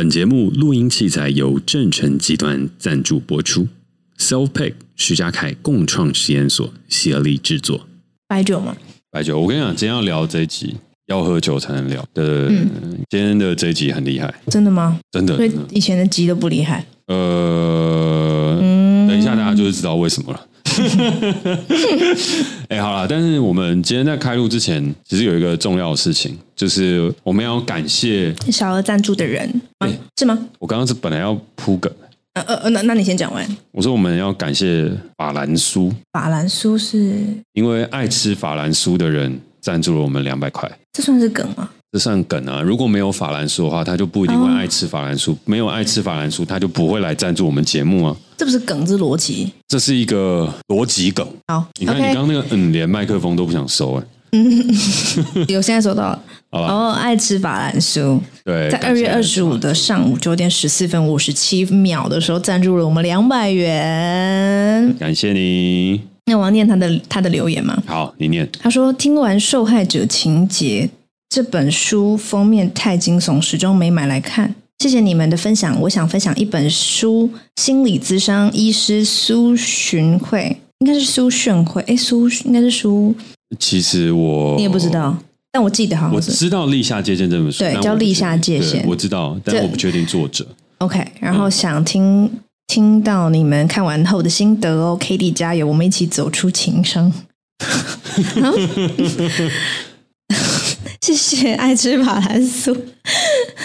本节目录音器材由正成集团赞助播出 ，Self Pick 徐家凯共创实验所协力制作。白酒吗？白酒，我跟你讲，今天要聊这一集，要喝酒才能聊。今天的这一集很厉害。真的吗？真的，对以前的集都不厉害。等一下大家就会知道为什么了。好啦，但是我们今天在开录之前其实有一个重要的事情，就是我们要感谢小额赞助的人、是吗？我刚刚是本来要铺梗、那你先讲完。我说我们要感谢法兰酥。法兰酥是因为爱吃法兰酥的人赞助了我们200块。这算是梗吗？这算梗啊！如果没有法兰酥的话，他就不一定会爱吃法兰酥。没有爱吃法兰酥，他就不会来赞助我们节目啊！这不是梗，这是逻辑。这是一个逻辑梗。好，你看、你刚那个连麦克风都不想收哎、我现在收到了。哦，爱吃法兰酥。对，在2月25日的上午9:14:57的时候，赞助了我们200元。感谢你。那我要念他的留言吗？好，你念。他说：“听完受害者情节。”这本书封面太惊悚，始终没买来看。谢谢你们的分享，我想分享一本书，心理咨商医师苏洵慧，应该是苏洵慧，应该是苏。其实你也不知道，但我记得好像是我知道《立下界限》这本书，对，叫《立下界限》，我知道，但我不确定作者。OK， 然后想听到你们看完后的心得哦 ，Cady 加油，我们一起走出情伤。谢谢爱吃法兰酥。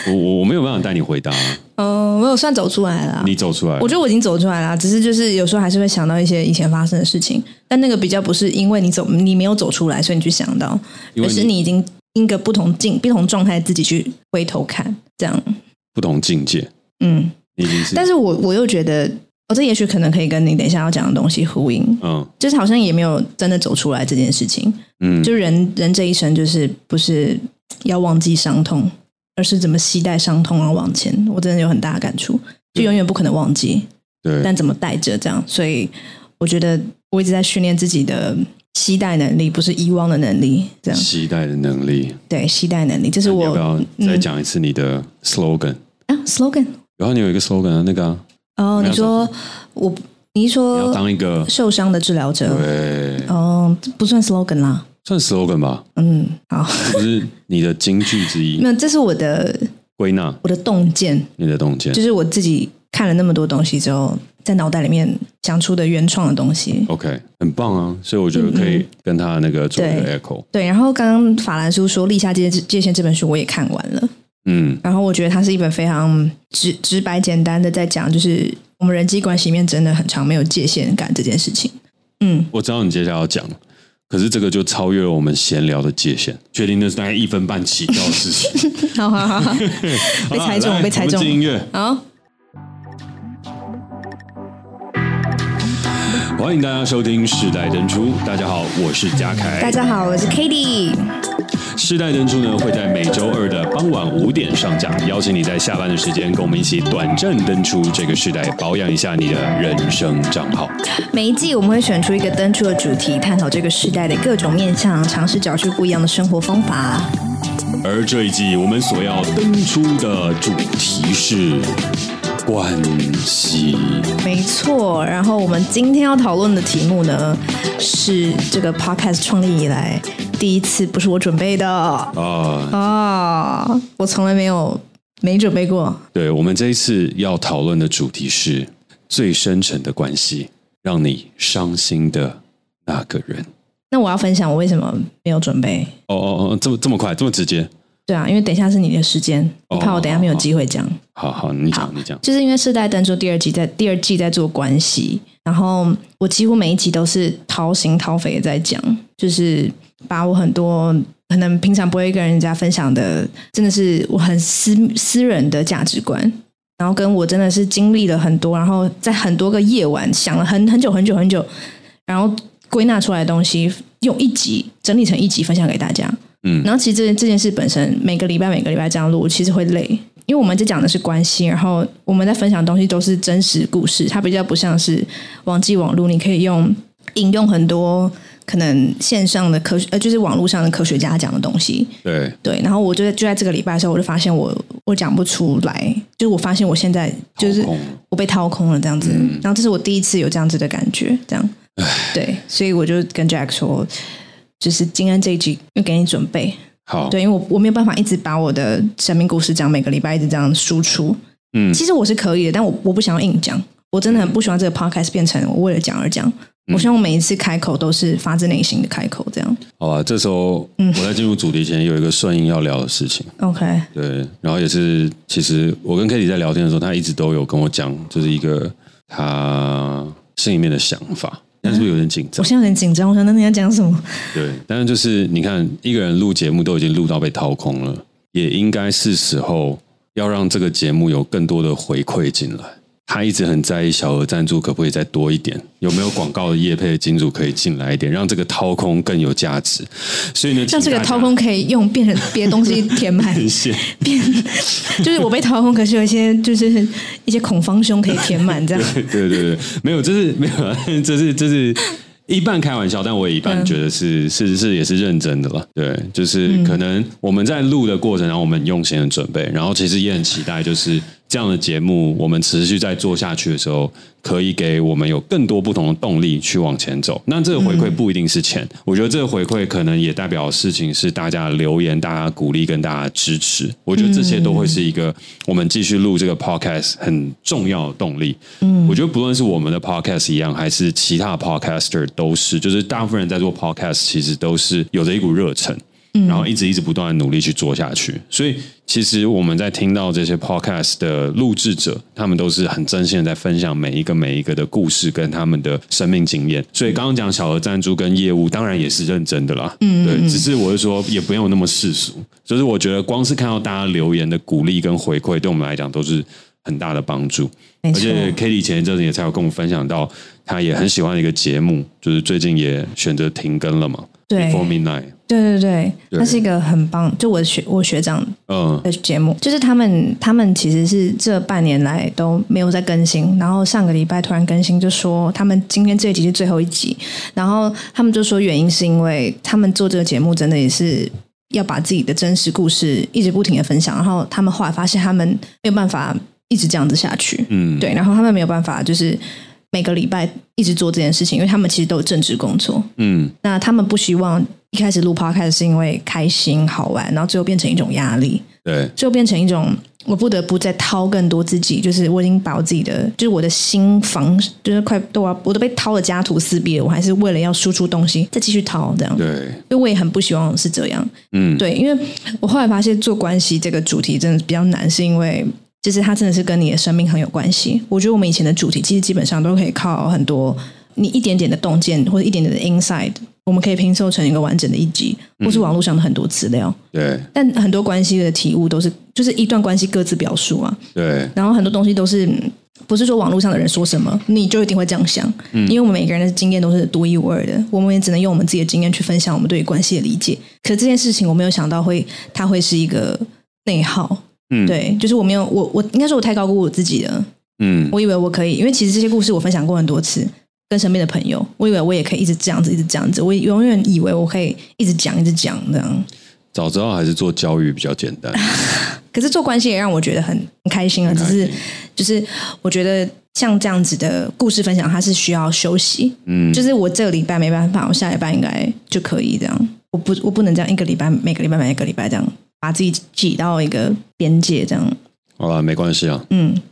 我没有办法带你回答、我有算走出来了。你走出来了？我觉得我已经走出来了，只是就是有时候还是会想到一些以前发生的事情，但那个比较不是因为你没有走出来所以你去想到，而是你已经一个不同状态自己去回头看，这样不同境界。但是我又觉得这也许可能可以跟你等一下要讲的东西呼应，就是好像也没有真的走出来这件事情，就人这一生就是不是要忘记伤痛，而是怎么携带伤痛然后往前。我真的有很大的感触，就永远不可能忘记，对，但怎么带着这样。所以我觉得我一直在训练自己的携带能力，不是遗忘的能力，这样携带的能力，对，携带能力。这是我要不要再讲一次你的 slogan、slogan？ 然后你有一个 slogan、那个你说你说你要当一个受伤的治疗者，对，不算 slogan 啦，算 slogan 吧，好，这是你的金句之一。那这是我的归纳，我的洞见，你的洞见，就是我自己看了那么多东西之后，在脑袋里面想出的原创的东西。OK， 很棒啊！所以我觉得可以跟他那个做一个 echo。对，然后刚刚法兰书说《立下界限》这本书我也看完了。然后我觉得它是一本非常直白简单的在讲，就是我们人际关系里面真的很常没有界限感这件事情。我知道你接下来要讲，可是这个就超越了我们闲聊的界限，确定那是大概1分半起跳的事情。好，被猜中，被猜中。我们进音乐。好，欢迎大家收听《世代登出》。大家好，我是家凯。大家好，我是 Cady。世代登出呢会在每周2的傍晚5点上架，邀请你在下班的时间跟我们一起短暂登出这个世代，保养一下你的人生账号。每一季我们会选出一个登出的主题，探讨这个世代的各种面向，尝试找出不一样的生活方法。而这一季我们所要登出的主题是关系，没错。然后我们今天要讨论的题目呢，是这个 podcast 创立以来第一次不是我准备的我从来没准备过。对，我们这一次要讨论的主题是最深沉的关系，让你伤心的那个人。那我要分享我为什么没有准备。这么快，这么直接？对啊，因为等一下是你的时间，我怕我等一下没有机会讲。好，你讲。就是因为世代登出第二季在做关系，然后我几乎每一集都是掏心掏肺的在讲，就是把我很多可能平常不会跟人家分享的，真的是我很私人的价值观，然后跟我真的是经历了很多，然后在很多个夜晚想了很久，然后归纳出来的东西，用一集整理成一集分享给大家。然后其实这件事本身每个礼拜这样录其实会累，因为我们在讲的是关系，然后我们在分享的东西都是真实故事，它比较不像是网路你可以引用很多可能线上的就是网络上的科学家讲的东西。对，然后我就在这个礼拜的时候，我就发现我我讲不出来，就是我发现我现在就是我被掏空了这样子，然后这是我第一次有这样子的感觉，这样对，所以我就跟 Jack 说，就是今天这一集要给你准备好，对，因为我没有办法一直把我的生命故事讲每个礼拜一直这样输出，其实我是可以的，但我不想要硬讲，我真的很不喜欢这个 podcast 变成我为了讲而讲。我希望我每一次开口都是发自内心的开口，这样。好吧，这时候我在进入主题前有一个顺应要聊的事情。OK，对，然后也是，其实我跟 Cady 在聊天的时候，他一直都有跟我讲，就是一个他心里面的想法。但是不是有点紧张？我现在有点紧张，我想那你要讲什么？对，但是就是你看，一个人录节目都已经录到被掏空了，也应该是时候要让这个节目有更多的回馈进来。他一直很在意小额赞助可不可以再多一点，有没有广告的业配的金主可以进来一点，让这个掏空更有价值。所以呢，让这个掏空可以用变成别的东西填满就是我被掏空，可是有一些就是一些孔方胸可以填满这样。对，没有，这是没有，这是一半开玩笑，但我也一半觉得是也是认真的了。对，就是可能我们在录的过程，然后我们用心的准备，然后其实也很期待，就是这样的节目，我们持续在做下去的时候，可以给我们有更多不同的动力去往前走。那这个回馈不一定是钱，我觉得这个回馈可能也代表事情是大家的留言、大家鼓励跟大家支持。我觉得这些都会是一个我们继续录这个 podcast 很重要的动力。我觉得不论是我们的 podcast 一样，还是其他 podcaster 都是，就是大部分人在做 podcast 其实都是有着一股热忱。然后一直不断的努力去做下去，所以其实我们在听到这些 podcast 的录制者，他们都是很真心的在分享每一个的故事跟他们的生命经验。所以刚刚讲小额赞助跟业务，当然也是认真的啦，对，只是我是说也不用那么世俗，就是我觉得光是看到大家留言的鼓励跟回馈，对我们来讲都是很大的帮助。而且 Cady 前一阵子也才有跟我分享到，她也很喜欢的一个节目，就是最近也选择停更了嘛，对 Before Midnight。对，它是一个很棒，就我学长的节目，就是他们其实是这半年来都没有在更新，然后上个礼拜突然更新，就说他们今天这一集是最后一集，然后他们就说原因是因为他们做这个节目真的也是要把自己的真实故事一直不停的分享，然后他们后来发现他们没有办法一直这样子下去，对，然后他们没有办法就是每个礼拜一直做这件事情，因为他们其实都有正职工作，那他们不希望一开始录 podcast 是因为开心好玩，然后最后变成一种压力，对，最后变成一种我不得不再掏更多自己，就是我已经把我自己的，就是我的心房，就是快都要，我都被掏的家徒四壁了，我还是为了要输出东西再继续掏这样，对，所以我也很不希望是这样，对，因为我后来发现做关系这个主题真的比较难，是因为就是它真的是跟你的生命很有关系。我觉得我们以前的主题其实基本上都可以靠很多你一点点的洞见或者一点点的 insight，我们可以拼凑成一个完整的一集，或是网络上的很多资料，对，但很多关系的体悟都是就是一段关系各自表述啊，对，然后很多东西都是不是说网络上的人说什么你就一定会这样想，因为我们每个人的经验都是独一无二的，我们也只能用我们自己的经验去分享我们对于关系的理解，可是这件事情我没有想到它会是一个内耗，对，就是我没有我应该说我太高估我自己了，我以为我可以，因为其实这些故事我分享过很多次跟身边的朋友，我以为我也可以一直这样子，一直这样子，我永远以为我可以一直讲，一直讲这样。早知道还是做教育比较简单。可是做关系也让我觉得很开心啊，只是就是我觉得像这样子的故事分享，它是需要休息。就是我这个礼拜没办法，我下礼拜应该就可以这样。我不能这样一个礼拜，每个礼拜这样把自己挤到一个边界这样。好吧，没关系啊。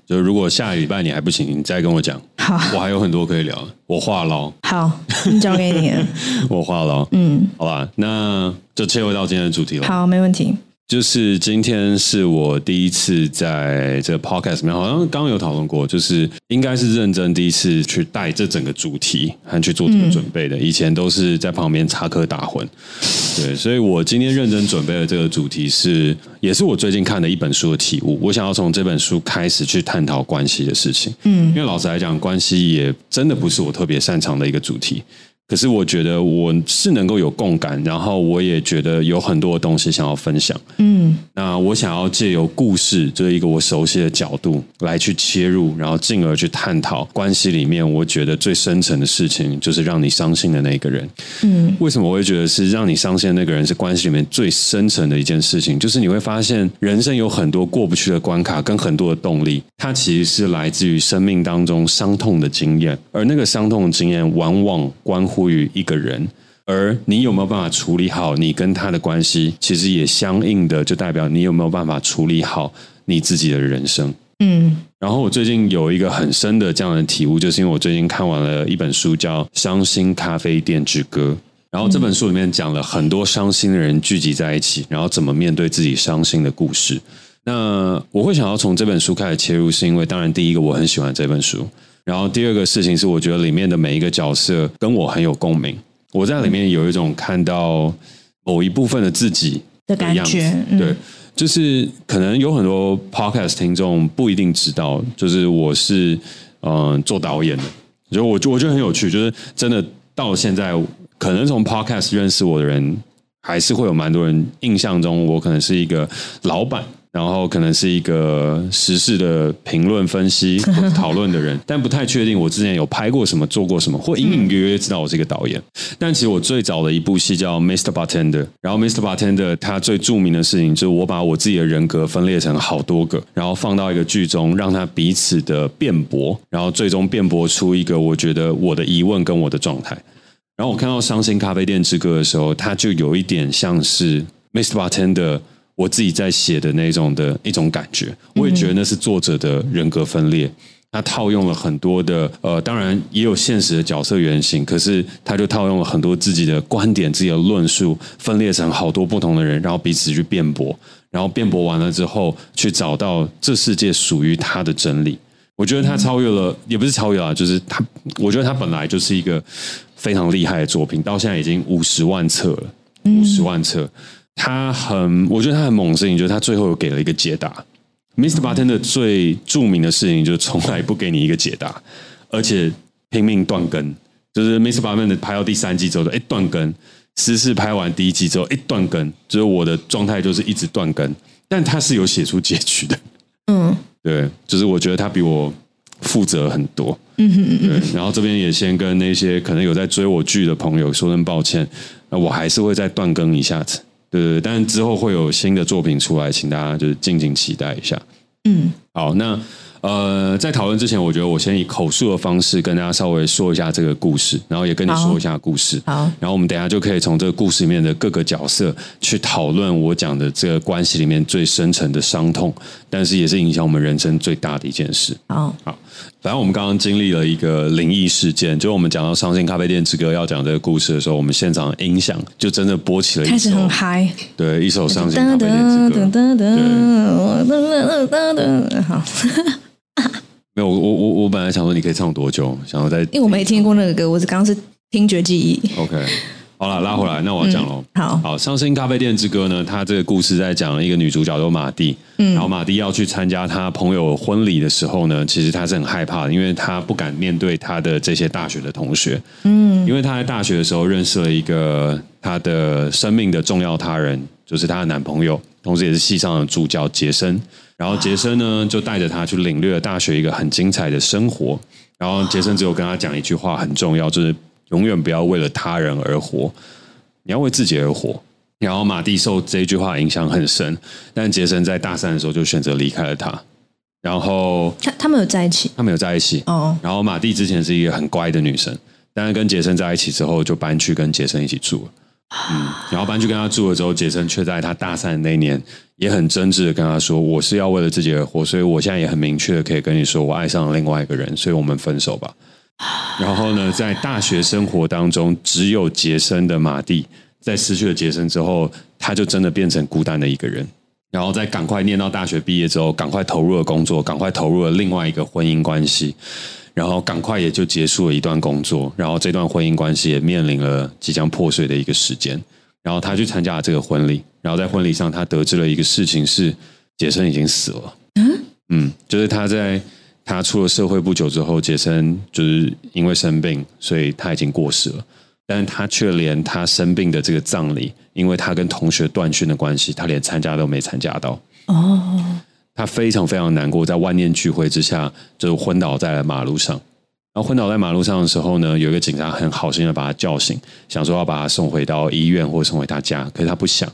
就是如果下礼拜你还不行，你再跟我讲。好，我还有很多可以聊。我话痨。好，你交给你了。我话痨。好吧，那就切回到今天的主题了。好，没问题。就是今天是我第一次在这个 podcast 里面，好像刚刚有讨论过，就是应该是认真第一次去带这整个主题和去做这个准备的，以前都是在旁边插科打诨，对，所以我今天认真准备的这个主题是，也是我最近看的一本书的体悟，我想要从这本书开始去探讨关系的事情，因为老实来讲，关系也真的不是我特别擅长的一个主题。可是我觉得我是能够有共感，然后我也觉得有很多东西想要分享。嗯，那我想要借由故事这一个我熟悉的角度来去切入，然后进而去探讨关系里面我觉得最深层的事情，就是让你伤心的那个人。嗯，为什么我会觉得是让你伤心的那个人是关系里面最深层的一件事情？就是你会发现人生有很多过不去的关卡跟很多的动力，它其实是来自于生命当中伤痛的经验，而那个伤痛的经验往往关乎于一个人，而你有没有办法处理好你跟他的关系，其实也相应的就代表你有没有办法处理好你自己的人生。嗯，然后我最近有一个很深的这样的体悟，就是因为我最近看完了一本书叫《伤心咖啡店之歌》，然后这本书里面讲了很多伤心的人聚集在一起，然后怎么面对自己伤心的故事。那我会想要从这本书开始切入，是因为当然第一个我很喜欢这本书，然后第二个事情是我觉得里面的每一个角色跟我很有共鸣，我在里面有一种看到某一部分的自己的感觉。对，就是可能有很多 podcast 听众不一定知道，就是我是做导演的，所以我觉得很有趣，就是真的到现在可能从 podcast 认识我的人还是会有蛮多人印象中我可能是一个老板，然后可能是一个时事的评论分析或讨论的人，但不太确定我之前有拍过什么做过什么，或隐隐约约知道我是一个导演。但其实我最早的一部戏叫 Mr.Bartender， 然后 Mr.Bartender 他最著名的事情就是我把我自己的人格分裂成好多个，然后放到一个剧中让他彼此的辩驳，然后最终辩驳出一个我觉得我的疑问跟我的状态。然后我看到《伤心咖啡店之歌》的时候，它就有一点像是 Mr. Bartender 我自己在写的那种的一种感觉，我也觉得那是作者的人格分裂。他套用了很多的当然也有现实的角色原型，可是他就套用了很多自己的观点自己的论述，分裂成好多不同的人，然后彼此去辩驳，然后辩驳完了之后去找到这世界属于他的真理。我觉得他超越了，也不是超越了，就是他，我觉得他本来就是一个非常厉害的作品，到现在已经50万册了，50万册。我觉得他很猛的事情就是他最后有给了一个解答。Mr. Bartender 最著名的事情就是从来不给你一个解答，而且拼命断更。就是 Mr. Bartender 拍到第3季之后就断更，私事拍完第1季之后断更，就是我的状态就是一直断更，但他是有写出结局的。嗯，对，就是我觉得他比我负责很多。对，然后这边也先跟那些可能有在追我剧的朋友说声抱歉，我还是会再断更一下子。对，但之后会有新的作品出来，请大家就是敬请期待一下。嗯，好，那在讨论之前，我觉得我先以口述的方式跟大家稍微说一下这个故事，然后也跟你说一下故事。好，然后我们等一下就可以从这个故事里面的各个角色去讨论我讲的这个关系里面最深层的伤痛，但是也是影响我们人生最大的一件事。好，反正我们刚刚经历了一个灵异事件，就是我们讲到《伤心咖啡店之歌》要讲这个故事的时候，我们现场音响就真的播起了一首，开始很嗨，对，一首《伤心咖啡店之歌》。对，好。没有，我本来想说你可以唱多久，想要再，因为我没听过那个歌，我刚刚是听觉记忆。OK， 好了，拉回来，那我要讲喽。好，《伤心咖啡店之歌》呢，它这个故事在讲一个女主角叫马蒂，然后马蒂要去参加她朋友婚礼的时候呢，其实她是很害怕的，因为她不敢面对她的这些大学的同学。嗯，因为她在大学的时候认识了一个她的生命的重要他人，就是她的男朋友，同时也是戏上的主角杰森。然后杰森呢就带着他去领略了大学一个很精彩的生活，然后杰森只有跟他讲一句话很重要，就是永远不要为了他人而活，你要为自己而活。然后马蒂受这句话影响很深，但杰森在大3的时候就选择离开了他。然后他们有在一起，他们有在一起哦。然后马蒂之前是一个很乖的女生，但是跟杰森在一起之后就搬去跟杰森一起住了。然后搬去跟他住了之后，杰森却在他大3的那年也很真挚的跟他说，我是要为了自己而活，所以我现在也很明确的可以跟你说，我爱上了另外一个人，所以我们分手吧。然后呢，在大学生活当中只有杰森的马蒂，在失去了杰森之后，他就真的变成孤单的一个人，然后在赶快念到大学毕业之后，赶快投入了工作，赶快投入了另外一个婚姻关系，然后赶快也就结束了一段工作，然后这段婚姻关系也面临了即将破碎的一个时间。然后他去参加了这个婚礼，然后在婚礼上他得知了一个事情，是杰森已经死了。就是他出了社会不久之后，杰森就是因为生病，所以他已经过世了。但是他却连他生病的这个葬礼，因为他跟同学断讯的关系，他连参加都没参加到。哦，他非常非常难过，在万念俱灰之下，就昏倒在了马路上。然后昏倒在马路上的时候呢，有一个警察很好心的把他叫醒，想说要把他送回到医院或送回他家，可是他不想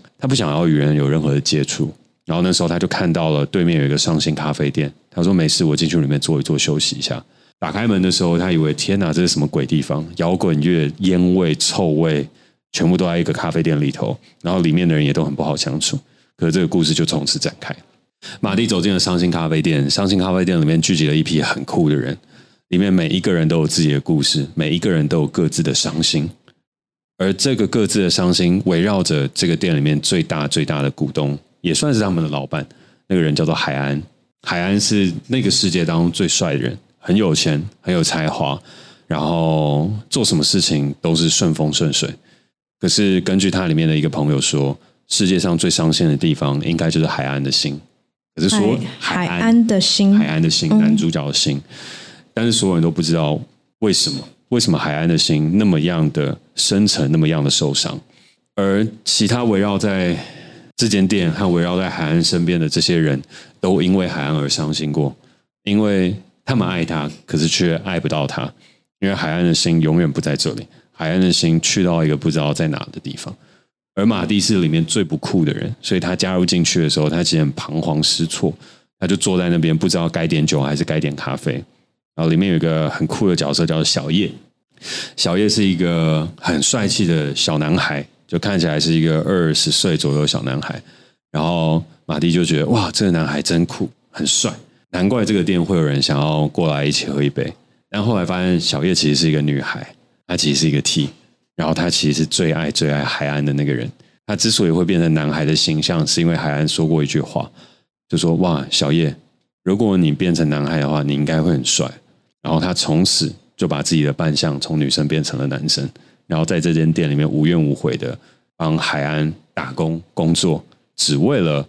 要与人有任何的接触。然后那时候他就看到了对面有一个上新咖啡店，他说没事，我进去里面坐一坐，休息一下。打开门的时候，他以为天哪，这是什么鬼地方？摇滚乐、烟味、臭味，全部都在一个咖啡店里头。然后里面的人也都很不好相处。可是这个故事就从此展开。马蒂走进了伤心咖啡店，伤心咖啡店里面聚集了一批很酷的人，里面每一个人都有自己的故事，每一个人都有各自的伤心。而这个各自的伤心围绕着这个店里面最大最大的股东，也算是他们的老板，那个人叫做海安。海安是那个世界当中最帅的人，很有钱，很有才华，然后做什么事情都是顺风顺水。可是根据他里面的一个朋友说，世界上最伤心的地方应该就是海岸的心。可是说海岸的心，海岸的心，男主角的心。但是所有人都不知道为什么海岸的心那么样的深沉，那么样的受伤。而其他围绕在这间店和围绕在海岸身边的这些人，都因为海岸而伤心过，因为他们爱他，可是却爱不到他，因为海岸的心永远不在这里，海岸的心去到一个不知道在哪的地方。而马蒂是里面最不酷的人，所以他加入进去的时候，他其实很彷徨失措，他就坐在那边不知道该点酒还是该点咖啡。然后里面有一个很酷的角色叫做小叶，小叶是一个很帅气的小男孩，就看起来是一个20岁左右的小男孩。然后马蒂就觉得哇，这个男孩真酷，很帅，难怪这个店会有人想要过来一起喝一杯。但后来发现小叶其实是一个女孩，她其实是一个 T， 然后她其实是最爱最爱海岸的那个人。她之所以会变成男孩的形象，是因为海岸说过一句话，就说哇，小叶，如果你变成男孩的话，你应该会很帅。然后她从此就把自己的扮相从女生变成了男生，然后在这间店里面无怨无悔的帮海岸打工工作，只为了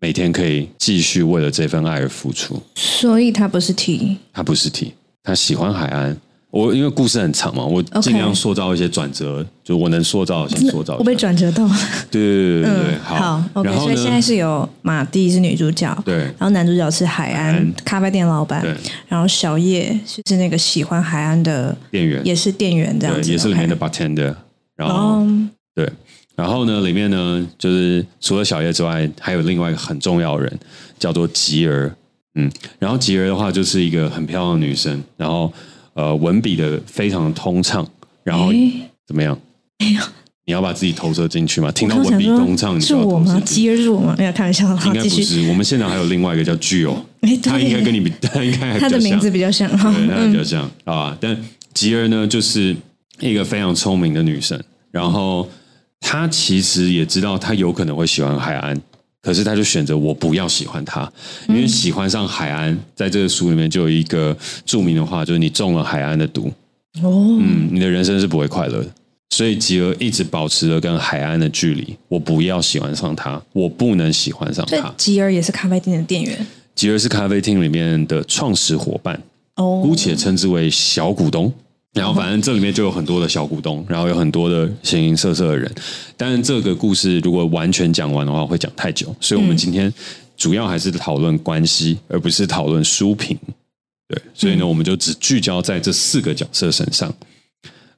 每天可以继续为了这份爱而付出。所以他不是 T， 他不是 T， 他喜欢海岸。我因为故事很长嘛，我尽量塑造一些转折，就我能塑造先塑造。我被转折到了。对、嗯，好。OK， 所以现在是有马蒂是女主角，对，然后男主角是海岸咖啡店老板，对，然后小叶是那个喜欢海岸的店员，也是店员这样子，对，也是里面的 bartender， 然后对。然后呢，里面呢，就是除了小叶之外，还有另外一个很重要的人，叫做吉儿。嗯，然后吉儿的话就是一个很漂亮的女生，然后文笔的非常通畅，然后怎么样？哎呀，你要把自己投射进去吗？听到文笔通畅，是我吗？吉儿是我吗？没有开玩笑，应该不是。我们现场还有另外一个叫巨哦，他应该跟你比，他应该他的名字比较像，对，他比较像啊。但吉儿呢，就是一个非常聪明的女生，然后他其实也知道他有可能会喜欢海安，可是他就选择我不要喜欢他，因为喜欢上海安，在这个书里面就有一个著名的话，就是你中了海安的毒，你的人生是不会快乐的。所以吉儿一直保持着跟海安的距离，我不要喜欢上他，我不能喜欢上他。所以吉儿也是咖啡厅的店员，吉儿是咖啡厅里面的创始伙伴，姑且称之为小股东。然后反正这里面就有很多的小股东，然后有很多的形形色色的人。但是这个故事如果完全讲完的话会讲太久，所以我们今天主要还是讨论关系，而不是讨论书评。对，所以呢，我们就只聚焦在这四个角色身上：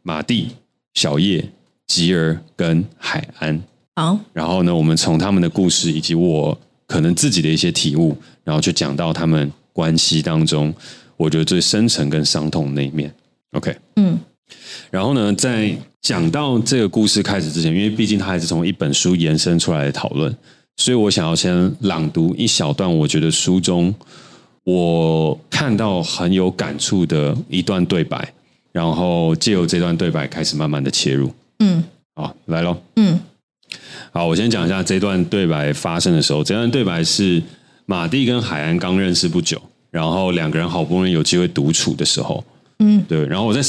马蒂、小叶、吉儿跟海安。好，然后呢，我们从他们的故事以及我可能自己的一些体悟，然后去讲到他们关系当中，我觉得最深层跟伤痛的那一面。OK， 然后呢，在讲到这个故事开始之前，因为毕竟它还是从一本书延伸出来的讨论，所以我想要先朗读一小段，我觉得书中我看到很有感触的一段对白，然后借由这段对白开始慢慢的切入。好，来咯。好，我先讲一下这段对白发生的时候。这段对白是马蒂跟海安刚认识不久，然后两个人好不容易有机会独处的时候。对，然后我再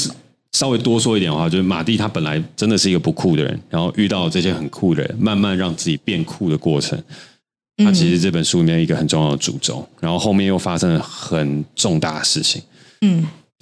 稍微多说一点的话，就是马蒂他本来真的是一个不酷的人，然后遇到这些很酷的人，慢慢让自己变酷的过程，他其实这本书里面一个很重要的主轴。然后后面又发生了很重大的事情。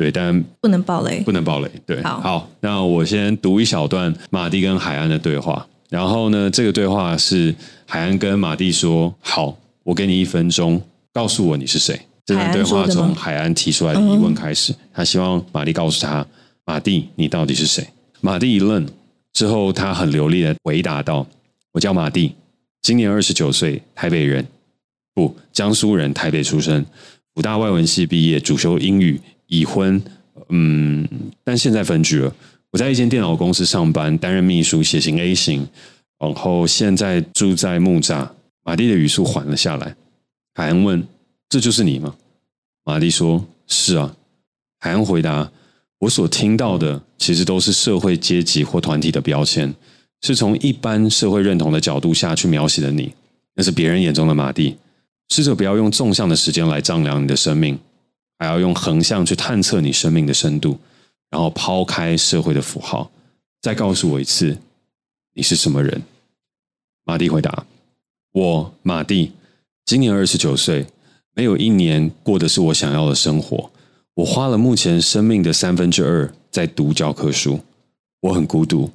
对，但不能爆雷，不能爆雷。对，好，那我先读一小段马蒂跟海安的对话。然后呢，这个对话是海安跟马蒂说：“好，我给你1分钟，告诉我你是谁。”这段对话从海安提出来的疑问开始，他希望马蒂告诉他：“马蒂，你到底是谁？”马蒂一愣，之后他很流利的回答道：“我叫马蒂，今年29岁，台北人，不，江苏人，台北出生，辅大外文系毕业，主修英语。”已婚，但现在分居了。我在一间电脑公司上班，担任秘书，血型 A 型，然后现在住在木栅。马蒂的语速缓了下来。海安问：“这就是你吗？”马蒂说：“是啊。”海安回答：“我所听到的其实都是社会阶级或团体的标签，是从一般社会认同的角度下去描写的你，那是别人眼中的马蒂。试着不要用纵向的时间来丈量你的生命。”还要用横向去探测你生命的深度，然后抛开社会的符号，再告诉我一次，你是什么人？马蒂回答：“我马蒂，今年29岁，没有一年过的是我想要的生活。我花了目前生命的2/3在读教科书。我很孤独，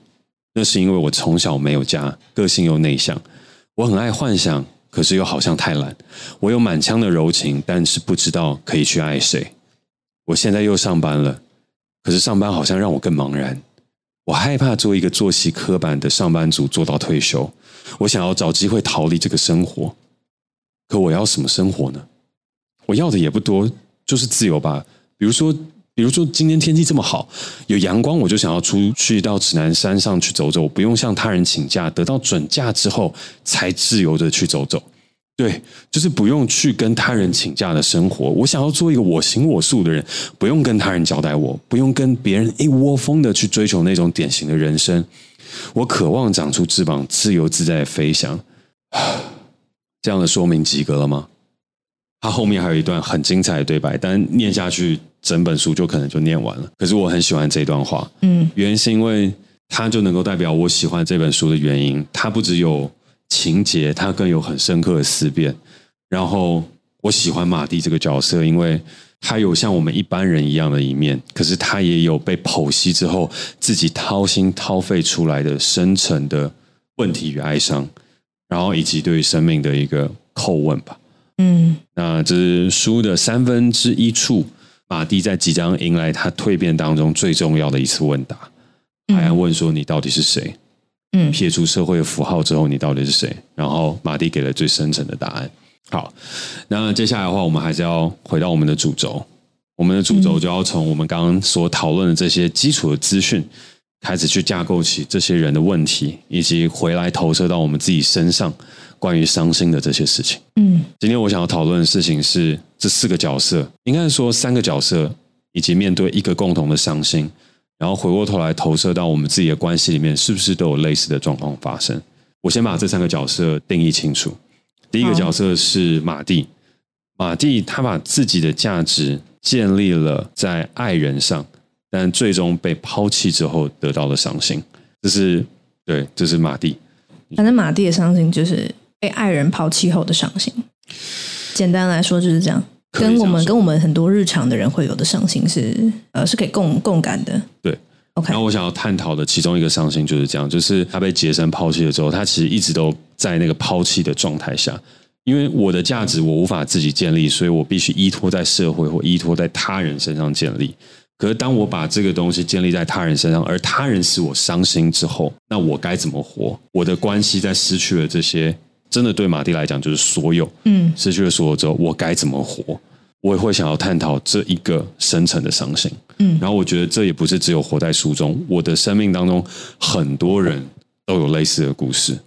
那是因为我从小没有家，个性又内向。我很爱幻想。”可是又好像太懒，我有满腔的柔情，但是不知道可以去爱谁。我现在又上班了，可是上班好像让我更茫然。我害怕做一个作息刻板的上班族做到退休，我想要找机会逃离这个生活。可我要什么生活呢？我要的也不多，就是自由吧。比如说今天天气这么好，有阳光，我就想要出去到指南山上去走走，不用向他人请假，得到准假之后才自由的去走走。对，就是不用去跟他人请假的生活。我想要做一个我行我素的人，不用跟他人交代我，不用跟别人一窝蜂的去追求那种典型的人生。我渴望长出翅膀，自由自在的飞翔。这样的说明及格了吗？他后面还有一段很精彩的对白，但念下去整本书就可能就念完了。可是我很喜欢这段话，原因是因为它就能够代表我喜欢这本书的原因。它不只有情节，它更有很深刻的思辨。然后我喜欢马蒂这个角色，因为他有像我们一般人一样的一面，可是他也有被剖析之后自己掏心掏肺出来的深层的问题与哀伤，然后以及对于生命的一个叩问吧。那这是书的1/3处，马蒂在即将迎来他蜕变当中最重要的一次问答。海安问说：“你到底是谁？”撇除社会的符号之后，你到底是谁？然后马蒂给了最深层的答案。好，那接下来的话，我们还是要回到我们的主轴。我们的主轴就要从我们刚刚所讨论的这些基础的资讯开始去架构起这些人的问题，以及回来投射到我们自己身上关于伤心的这些事情。今天我想要讨论的事情是这4个角色，应该说3个角色，以及面对一个共同的伤心，然后回过头来投射到我们自己的关系里面，是不是都有类似的状况发生？我先把这3个角色定义清楚。第一个角色是马蒂，马蒂他把自己的价值建立了在爱人上，但最终被抛弃之后得到了伤心。这是马蒂。反正马蒂的伤心就是被爱人抛弃后的伤心，简单来说就是这样，跟我们很多日常的人会有的伤心是可以共感的。对，OK。然后我想要探讨的其中一个伤心就是这样，就是他被杰森抛弃了之后，他其实一直都在那个抛弃的状态下，因为我的价值我无法自己建立，所以我必须依托在社会或依托在他人身上建立。可是当我把这个东西建立在他人身上，而他人使我伤心之后，那我该怎么活？我的关系在失去了这些，真的对马蒂来讲就是所有，失去了所有之后，我该怎么活？我也会想要探讨这一个深层的伤心。然后我觉得这也不是只有活在书中，我的生命当中很多人都有类似的故事。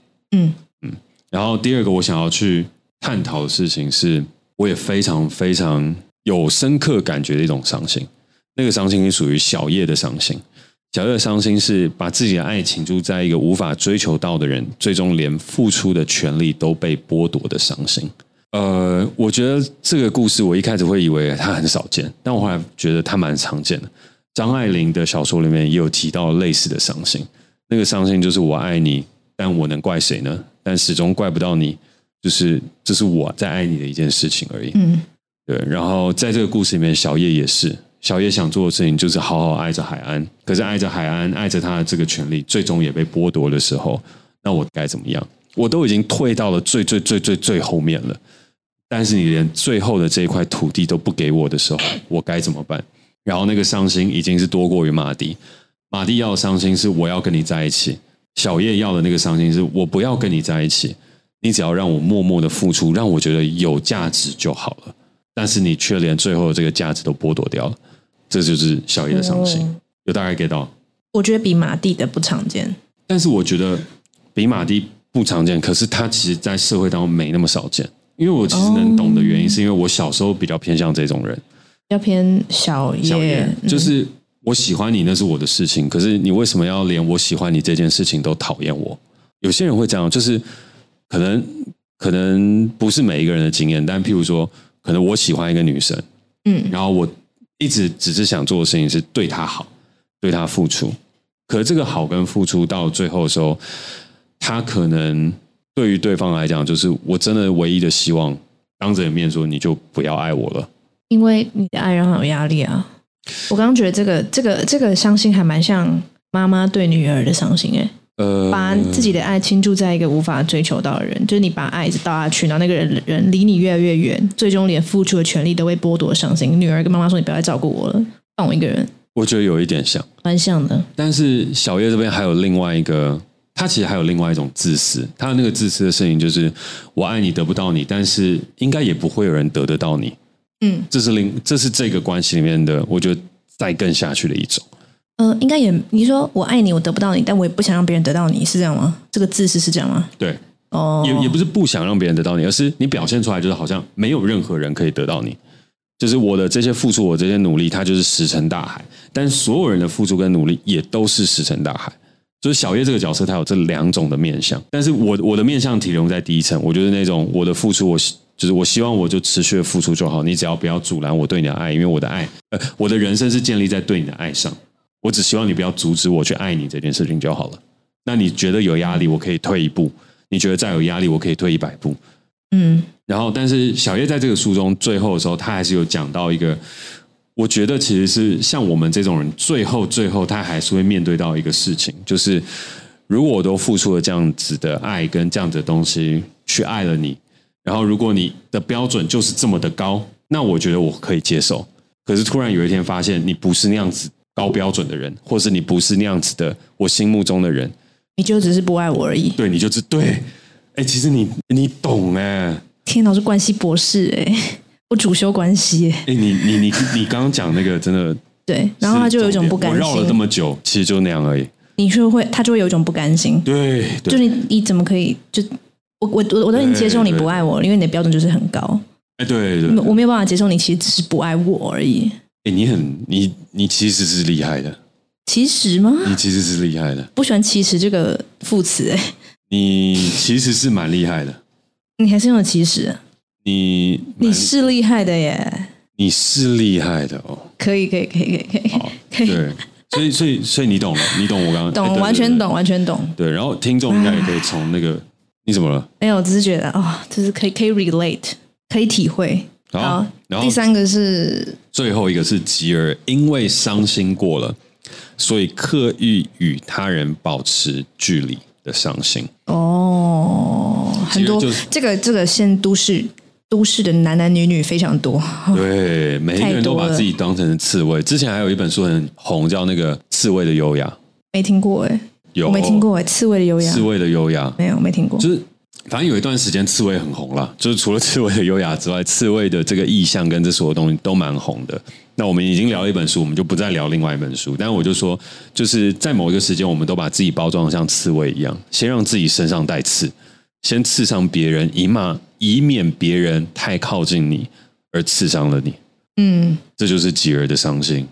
然后第二个我想要去探讨的事情是，我也非常非常有深刻感觉的一种伤心。那个伤心是属于小叶的伤心。小叶的伤心是把自己的爱倾注在一个无法追求到的人，最终连付出的权利都被剥夺的伤心。我觉得这个故事我一开始会以为它很少见，但我后来觉得它蛮常见的。张爱玲的小说里面也有提到类似的伤心。那个伤心就是我爱你，但我能怪谁呢？但始终怪不到你，就是这是我在爱你的一件事情而已。对，然后在这个故事里面，小叶也是。小野想做的事情就是好好爱着海安，可是爱着海安，爱着他的这个权利，最终也被剥夺的时候，那我该怎么样？我都已经退到了最后面了，但是你连最后的这一块土地都不给我的时候，我该怎么办？然后那个伤心已经是多过于马蒂，马蒂要的伤心是我要跟你在一起，小叶要的那个伤心是我不要跟你在一起，你只要让我默默的付出，让我觉得有价值就好了。但是你却连最后的这个价值都剥夺掉了，这就是小叶的伤心。有大概 get 到？我觉得比马蒂的不常见，但是我觉得比马蒂不常见，可是他其实在社会当中没那么少见。因为我其实能懂的原因是因为我小时候比较偏向这种人，比较偏小叶，就是我喜欢你那是我的事情，可是你为什么要连我喜欢你这件事情都讨厌我？有些人会这样，就是可能不是每一个人的经验，但譬如说可能我喜欢一个女生，然后我一直只是想做的事情是对她好，对她付出，可是这个好跟付出到最后的时候，她可能对于对方来讲，就是我真的唯一的希望，当着你面说你就不要爱我了，因为你的爱让他有压力啊。我刚刚觉得这个伤心还蛮像妈妈对女儿的伤心哎、欸，把自己的爱倾注在一个无法追求到的人，就是你把爱一直倒下去，然后那个人离你越来越远，最终连付出的权利都被剥夺，伤心。女儿跟妈妈说：“你不要再照顾我了，放我一个人。”我觉得有一点像，蛮像的。但是小叶这边还有另外一个。他其实还有另外一种自私，他那个自私的事情就是我爱你得不到你，但是应该也不会有人得到你。这是这个关系里面的，我觉得再更下去的一种。应该也你说我爱你，我得不到你，但我也不想让别人得到你，是这样吗？这个自私是这样吗？对，哦，也不是不想让别人得到你，而是你表现出来就是好像没有任何人可以得到你，就是我的这些付出，我这些努力，它就是石沉大海。但所有人的付出跟努力也都是石沉大海。就是小叶这个角色，他有这两种的面向，但是我的面向体容在第一层，我就是那种我的付出，我就是我希望我就持续的付出就好，你只要不要阻拦我对你的爱，因为我的爱，我的人生是建立在对你的爱上，我只希望你不要阻止我去爱你这件事情就好了。那你觉得有压力，我可以退一步；你觉得再有压力，我可以退100步。然后，但是小叶在这个书中最后的时候，他还是有讲到一个。我觉得其实是像我们这种人，最后他还是会面对到一个事情，就是如果我都付出了这样子的爱跟这样子的东西去爱了你，然后如果你的标准就是这么的高，那我觉得我可以接受。可是突然有一天发现你不是那样子高标准的人，或是你不是那样子的我心目中的人，你就只是不爱我而已。对，你就是对。哎，其实你懂哎、欸。天哪，是关系博士哎、欸。我主修关系、欸，你刚刚讲那个真的对，然后他就有一种不甘心。我绕了这么久，其实就那样而已。你就会他就会有一种不甘心，对，就你怎么可以就我都已经接受你不爱我了，因为你的标准就是很高。哎，对，我没有办法接受你其实只是不爱我而已。哎，你其实是厉害的，其实吗？你其实是厉害的，不喜欢其实这个副词哎、欸。你其实是蛮厉害的，你还是用了其实。你是厉害的耶！你是厉害的哦，可以，对，所以你懂我刚刚懂、完全懂，对，然后听众应该也可以从那个你怎么了？没有，我只是觉得哦，就是可以 relate， 可以体会。好，然后第三个是最后一个是吉尔，因为伤心过了，所以刻意与他人保持距离的伤心哦，很多、就是、这个现都市的男女非常多，对，每一个人都把自己当成刺猬。之前还有一本书很红，叫那个《刺猬的优雅》，没听过哎、欸，有，我没听过哎、欸，《刺猬的优雅》，《刺猬的优雅》没有，没听过。就是反正有一段时间刺猬很红啦，就是除了《刺猬的优雅》之外，刺猬的这个意象跟这所有东西都蛮红的。那我们已经聊了一本书，我们就不再聊另外一本书。但我就说，就是在某一个时间，我们都把自己包装得像刺猬一样，先让自己身上带刺，先刺伤别人以免别人太靠近你而刺伤了你，这就是吉尔的伤心。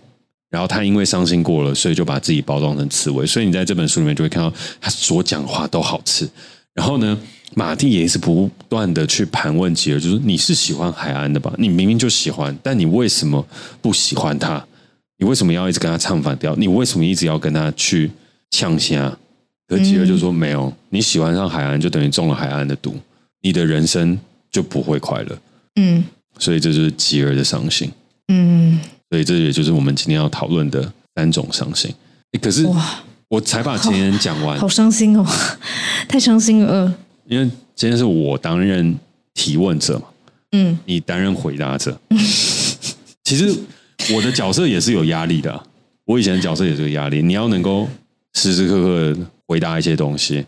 然后他因为伤心过了，所以就把自己包装成刺猬。所以你在这本书里面就会看到他所讲话都好刺。然后呢，马蒂也是不断的去盘问吉尔，就是你是喜欢海安的吧？你明明就喜欢，但你为什么不喜欢他？你为什么要一直跟他唱反调？你为什么一直要跟他去呛虾？可吉尔就说没有，你喜欢上海安就等于中了海安的毒。你的人生就不会快乐，所以这就是吉尔的伤心。所以这也就是我们今天要讨论的三种伤心。可是我才把前言讲完，好伤心哦，太伤心了。因为今天是我担任提问者嘛，嗯，你担任回答者。其实我的角色也是有压力的、啊，我以前的角色也是有压力。你要能够时时刻刻回答一些东西，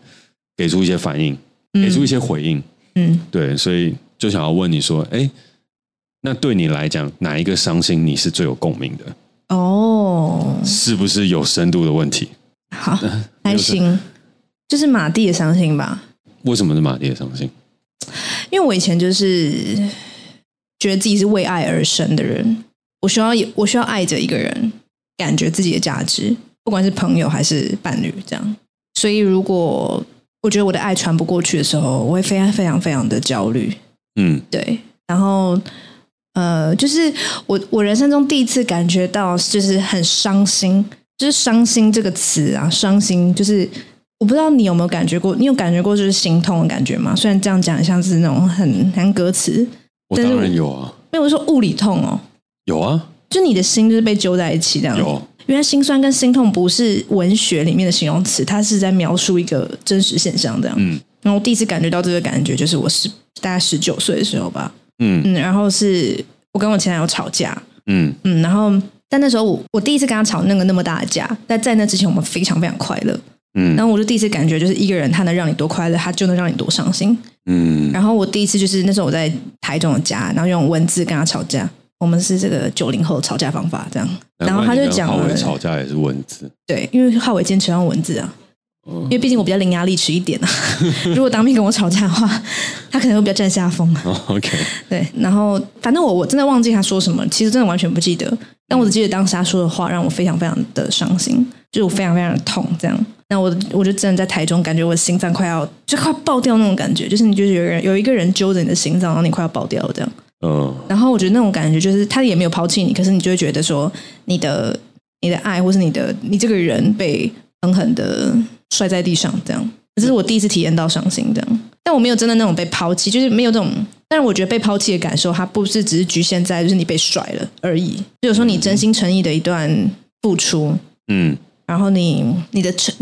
给出一些反应，给出一些回应。嗯，对，所以就想要问你说，哎，那对你来讲，哪一个伤心你是最有共鸣的？哦，是不是有深度的问题？好，还行，就是马蒂的伤心吧。为什么是马蒂的伤心？因为我以前就是觉得自己是为爱而生的人，我需要爱着一个人，感觉自己的价值，不管是朋友还是伴侣，这样。所以如果我觉得我的爱传不过去的时候，我会非常非常非常的焦虑。嗯，对。然后就是我人生中第一次感觉到就是很伤心，就是伤心这个词啊，伤心就是。我不知道你有没有感觉过，你有感觉过就是心痛的感觉吗？虽然这样讲像是那种很难歌词，我当然有啊。没有，我说物理痛哦，有啊，就你的心就是被揪在一起这样。有，原来心酸跟心痛不是文学里面的形容词，它是在描述一个真实现象这样。嗯，然后我第一次感觉到这个感觉，就是我是大概19岁的时候吧。嗯嗯，然后是我跟我前男友吵架。嗯嗯，然后但那时候我第一次跟他吵那么大的架，但在那之前我们非常非常快乐。嗯，然后我就第一次感觉，就是一个人他能让你多快乐，他就能让你多伤心。嗯，然后我第一次就是那时候我在台中的家，然后用文字跟他吵架。我们是这个90后吵架方法这样。然后他就讲了，浩伟吵架也是文字。对，因为浩伟坚持用文字啊，因为毕竟我比较伶牙俐齿一点啊。如果当面跟我吵架的话，他可能会比较占下风。OK， 对，然后反正我真的忘记他说什么，其实真的完全不记得，但我只记得当时他说的话让我非常非常的伤心，就是我非常非常的痛这样。那我就真的在台中，感觉我的心脏快要爆掉那种感觉，就是你就是有一个人揪着你的心脏，然后你快要爆掉了这样。嗯。然后我觉得那种感觉就是他也没有抛弃你，可是你就会觉得说你的爱或是你这个人被狠狠的摔在地上这样。这是我第一次体验到伤心这样，但我没有真的那种被抛弃，就是没有这种。但是我觉得被抛弃的感受，它不是只是局限在就是你被甩了而已，就有时候你真心诚意的一段付出，嗯。然后你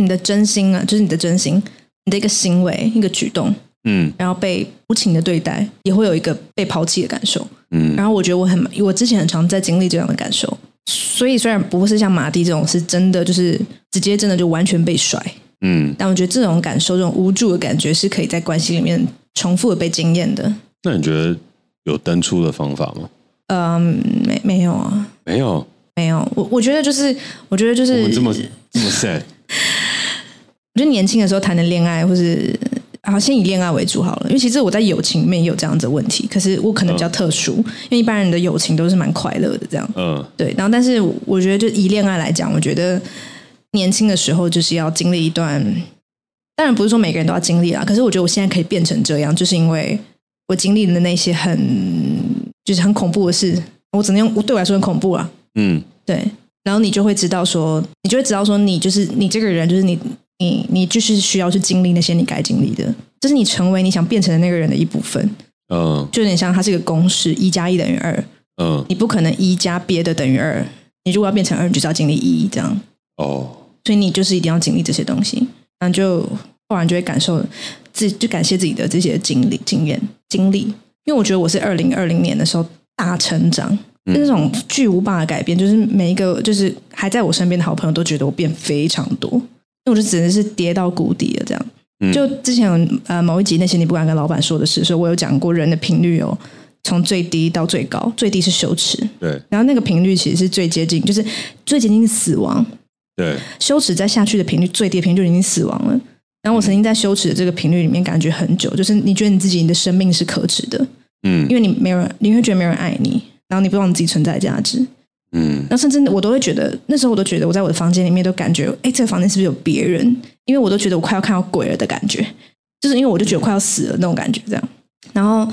的真心啊，就是你的真心，你的一个行为、一个举动，嗯，然后被无情的对待，也会有一个被抛弃的感受，嗯。然后我觉得我之前很常在经历这样的感受，所以虽然不是像马蒂这种是真的，就是直接真的就完全被甩，嗯。但我觉得这种感受、这种无助的感觉，是可以在关系里面重复的被经验的。那你觉得有登出的方法吗？没有啊，没有。没有，我觉得就是我们这么 sad。 我觉得年轻的时候谈的恋爱，或是好先以恋爱为主好了，因为其实我在友情里面也有这样子的问题，可是我可能比较特殊，因为一般人的友情都是蛮快乐的这样。嗯，对。然后，但是我觉得就以恋爱来讲，我觉得年轻的时候就是要经历一段，当然不是说每个人都要经历啦，可是我觉得我现在可以变成这样，就是因为我经历的那些很恐怖的事，我只能用对我来说很恐怖啦。嗯，对，然后你就会知道说，你就是你这个人，就是你就是需要去经历那些你该经历的，这是你成为你想变成的那个人的一部分。嗯，就有点像它是一个公式，1+1等于2。嗯，你不可能1+别的等于2，你如果要变成2，你就是要经历1这样。哦，所以你就是一定要经历这些东西，然后就后来就会感受自己，就感谢自己的这些经验经历，因为我觉得我是2020年的时候大成长。那种巨无霸的改变，就是每一个就是还在我身边的好朋友都觉得我变非常多，因为我就只能是跌到谷底了这样。就之前某一集那些你不敢跟老板说的事，所以我有讲过人的频率有从最低到最高，最低是羞耻，对，然后那个频率其实是最接近，就是最接近死亡，对，羞耻再下去的频率，最低的频率就已经死亡了。然后我曾经在羞耻的这个频率里面感觉很久，就是你觉得你自己你的生命是可耻的，嗯，因为你会觉得没有人爱你。然后你不知道你自己存在的价值，嗯，然后甚至我都会觉得，那时候我都觉得我在我的房间里面都感觉，哎，这个房间是不是有别人？因为我都觉得我快要看到鬼了的感觉，就是因为我就觉得快要死了那种感觉，这样。然后，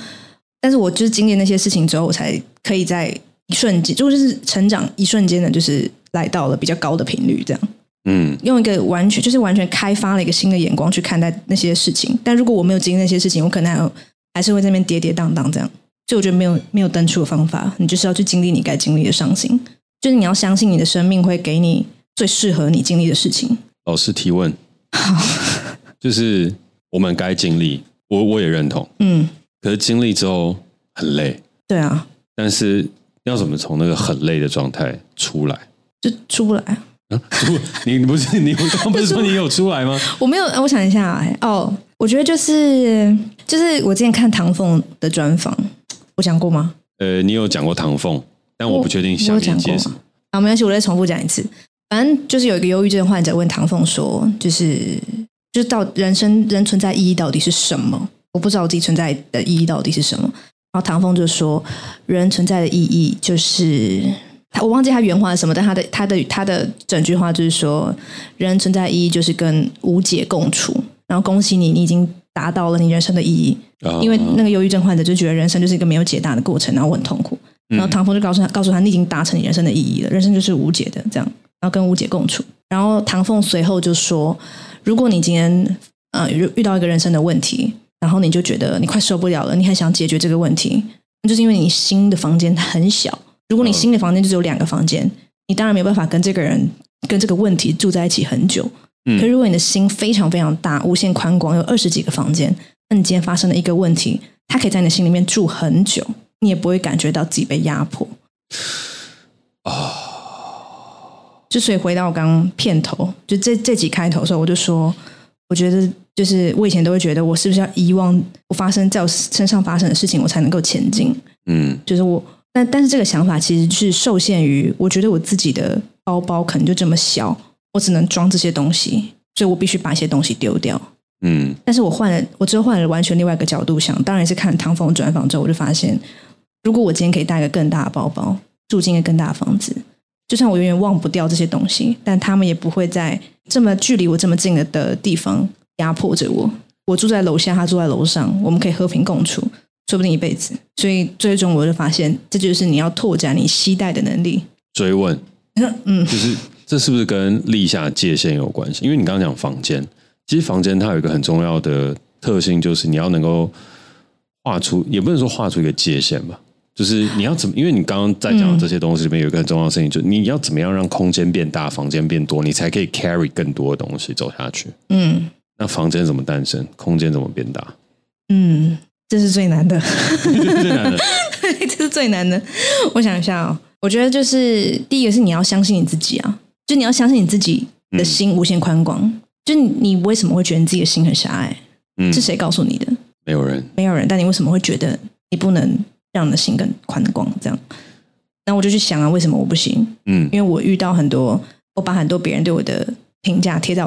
但是我就是经历那些事情之后，我才可以在一瞬间，就是成长一瞬间的，就是来到了比较高的频率，这样。嗯，用一个完全开发了一个新的眼光去看待那些事情。但如果我没有经历那些事情，我可能还是会在那边跌跌宕宕这样。所以我觉得没有登出的方法，你就是要去经历你该经历的伤心，就是你要相信你的生命会给你最适合你经历的事情。老师提问，好，就是我们该经历，我也认同，嗯，可是经历之后很累，对啊，但是要怎么从那个很累的状态出来？就出来啊？你刚不是说你有出来吗？我没有，我想一下哦，我觉得就是我之前看唐凤的专访，我讲过吗？你有讲过唐凤，但我不确定详细解释。啊，没关系，我再重复讲一次。反正就是有一个忧郁症患者问唐凤说，就是到人存在意义到底是什么？我不知道我自己存在的意义到底是什么。然后唐凤就说，人存在的意义就是，我忘记他原话是什么，但他的整句话就是说，人存在的意义就是跟无解共处。然后恭喜你，你已经达到了你人生的意义。因为那个忧郁症患者就觉得人生就是一个没有解答的过程，然后我很痛苦。然后唐凤就告诉他，你已经达成你人生的意义了，人生就是无解的这样，然后跟无解共处。然后唐凤随后就说，如果你今天遇到一个人生的问题，然后你就觉得你快受不了了，你很想解决这个问题，那就是因为你新的房间很小。如果你新的房间就只有2个房间，你当然没有办法跟这个人跟这个问题住在一起很久。可是如果你的心非常非常大，无限宽广，有20几个房间，那你今天发生了一个问题，它可以在你的心里面住很久，你也不会感觉到自己被压迫。就所以回到我刚刚片头，就这集开头的时候，我就说，我觉得就是我以前都会觉得，我是不是要遗忘我在我身上发生的事情，我才能够前进？就是但是这个想法其实是受限于，我觉得我自己的包包可能就这么小，我只能装这些东西，所以我必须把一些东西丢掉。但是我之后换了完全另外一个角度想，当然是看唐凤专访之后，我就发现，如果我今天可以带一个更大的包包，住进一个更大的房子，就算我永远忘不掉这些东西，但他们也不会在这么距离我这么近的地方压迫着我。我住在楼下，他住在楼上，我们可以和平共处，说不定一辈子。所以最终我就发现，这就是你要拓展你携带的能力。追问，就是这是不是跟立下界限有关系？因为你刚刚讲房间。其实房间它有一个很重要的特性，就是你要能够画出，也不能说画出一个界限吧，就是你要因为你刚刚在讲的这些东西里面有一个很重要的事情，就是你要怎么样让空间变大，房间变多，你才可以 carry 更多的东西走下去。那房间怎么诞生？空间怎么变大？这是最难的，这是最难的。我想一下我觉得就是第一个是你要相信你自己啊，就你要相信你自己的心无限宽广。就你为什么会觉得你自己的心很狭隘？是谁告诉你的？没有人。但你为什么会觉得你不能让你的心更宽广？这样，那我就去想啊，为什么我不行？因为我把很多别人对我的评价贴在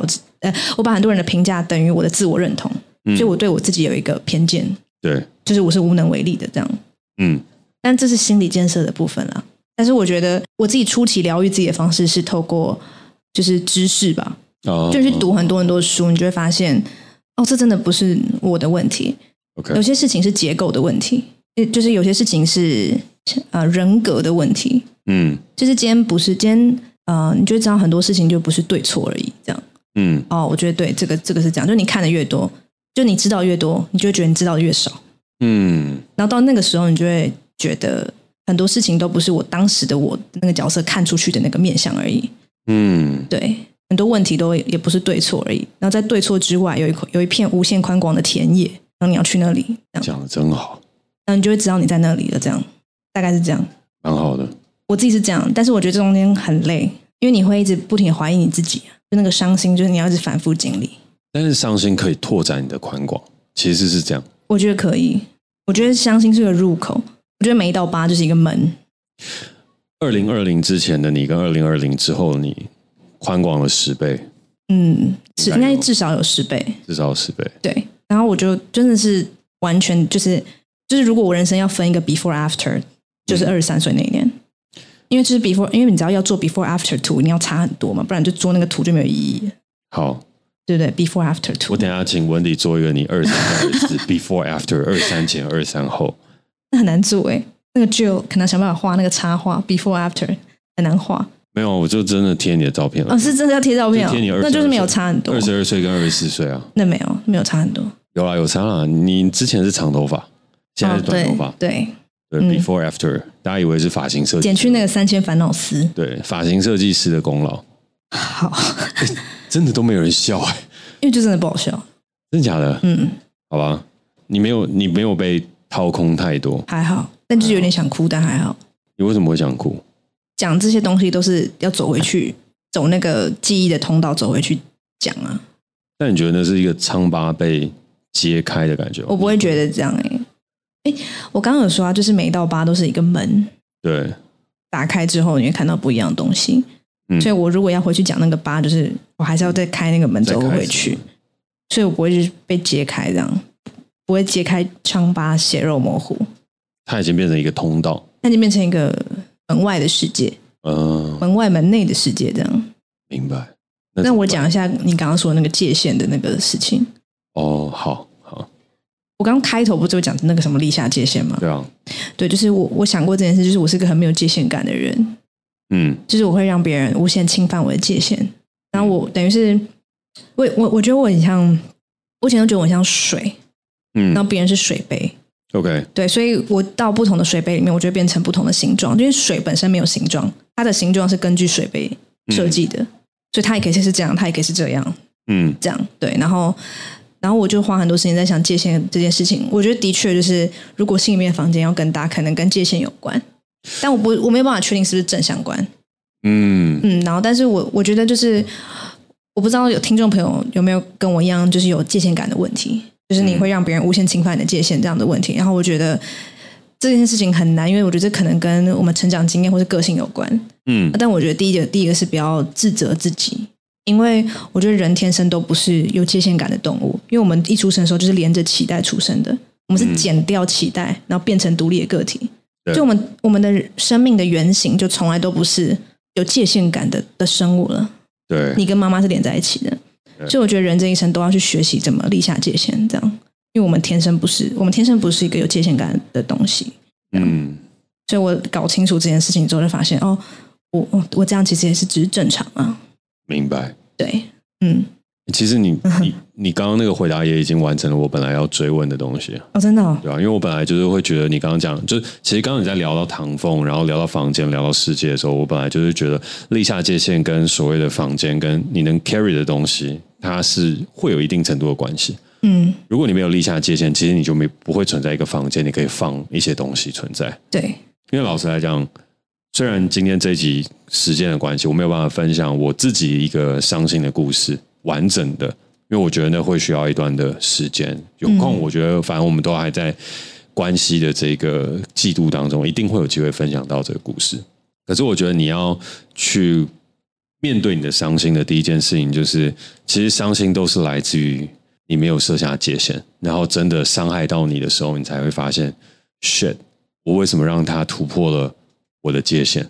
我把很多人的评价等于我的自我认同，所以我对我自己有一个偏见，对，就是我是无能为力的这样。但这是心理建设的部分啦。但是我觉得我自己初期疗愈自己的方式是透过就是知识吧。就去读很多很多书，你就会发现，这真的不是我的问题。有些事情是结构的问题，就是有些事情是人格的问题。就是今天你就知道很多事情就不是对错而已，这样。我觉得对，这个是这样。就你看的越多，就你知道越多，你就会觉得你知道的越少。然后到那个时候，你就会觉得很多事情都不是我当时的我那个角色看出去的那个面向而已。对。很多问题都也不是对错而已，然后在对错之外有一片无限宽广的田野，然后你要去那里。讲得真好，然后你就会知道你在那里了，这样大概是这样。蛮好的，我自己是这样，但是我觉得这中间很累，因为你会一直不停怀疑你自己，就那个伤心，就是你要一直反复经历。但是伤心可以拓展你的宽广，其实是这样。我觉得可以，我觉得伤心是个入口，我觉得每一道疤就是一个门。2020之前的你跟2020之后的你。宽广了10倍，应该至少有10倍，对。然后我就真的是完全就是如果我人生要分一个 before after， 就是23岁那一年，因为就是 before， 因为你只要做 before after 图，你要差很多嘛，不然就做那个图就没有意义。好，对不对 ？before after 图，我等一下请文迪做一个你23 before after 23前23后，那很难做那个就可能想办法画那个插画 before after 很难画。没有，我就真的贴你的照片了。是真的要贴照片，贴你22，那就是没有差很多。22岁跟24岁啊，那没有差很多。有差啦。你之前是长头发，现在是短头发，对。对 ，Before After， 大家以为是发型设计，减去那个3000烦恼丝，对，发型设计师的功劳。好，真的都没有人笑哎、欸，因为就真的不好笑，真的假的？嗯，好吧，你没有被掏空太多，还好，但就是有点想哭，但还好。你为什么会想哭？讲这些东西都是要走回去，走那个记忆的通道走回去讲啊。但你觉得那是一个疮疤被揭开的感觉吗？我不会觉得这样哎、欸。我刚刚有说啊，就是每一道疤都是一个门，对，打开之后你会看到不一样的东西、嗯、所以我如果要回去讲那个疤，就是我还是要再开那个门走回去，所以我不会去被揭开，这样不会揭开疮疤血肉模糊，它已经变成一个通道，它已经变成一个门外的世界、门外门内的世界，这样明白。 那我讲一下你刚刚说那个界限的那个事情哦。好，我刚开头不就讲那个什么立下界限吗？对啊，对，就是我想过这件事，就是我是个很没有界限感的人，嗯，就是我会让别人无限侵犯我的界限，然后我等于是我觉得我很像，我以前都觉得我很像水，嗯，然后别人是水杯 ，OK， 对，所以我到不同的水杯里面，我就变成不同的形状，因为水本身没有形状，它的形状是根据水杯设计的，所以它也可以是这样，它也可以是这样，嗯，这样对，然后我就花很多时间在想界限这件事情。我觉得的确就是，如果心里面的房间要跟大，可能跟界限有关，但我没有办法确定是不是正相关。嗯嗯，然后但是我觉得就是，我不知道有听众朋友有没有跟我一样，就是有界限感的问题，就是你会让别人无限侵犯你的界限这样的问题。然后我觉得这件事情很难，因为我觉得这可能跟我们成长经验或是个性有关。嗯，但我觉得第一个是不要自责自己。因为我觉得人天生都不是有界限感的动物，因为我们一出生的时候就是连着脐带出生的，我们是剪掉脐带、嗯、然后变成独立的个体，就我们的生命的原型就从来都不是有界限感 的生物了。对，你跟妈妈是连在一起的，所以我觉得人这一生都要去学习怎么立下界限，这样，因为我们天生不是一个有界限感的东西。嗯，所以我搞清楚这件事情之后就发现，哦，我这样其实也是只是正常啊。明白，对，嗯，其实你刚刚那个回答也已经完成了我本来要追问的东西哦，真的、哦，对啊，因为我本来就是会觉得你刚刚讲，就是其实刚刚你在聊到唐凤，然后聊到房间，聊到世界的时候，我本来就是觉得立下界限跟所谓的房间跟你能 carry 的东西，它是会有一定程度的关系。嗯，如果你没有立下界限，其实你就不会存在一个房间，你可以放一些东西存在。对，因为老实来讲。虽然今天这一集时间的关系，我没有办法分享我自己一个伤心的故事完整的，因为我觉得那会需要一段的时间。有空，我觉得反正我们都还在关系的这个季度当中，一定会有机会分享到这个故事。可是我觉得你要去面对你的伤心的第一件事情，就是其实伤心都是来自于你没有设下界限，然后真的伤害到你的时候，你才会发现 shit， 我为什么让他突破了我的界限，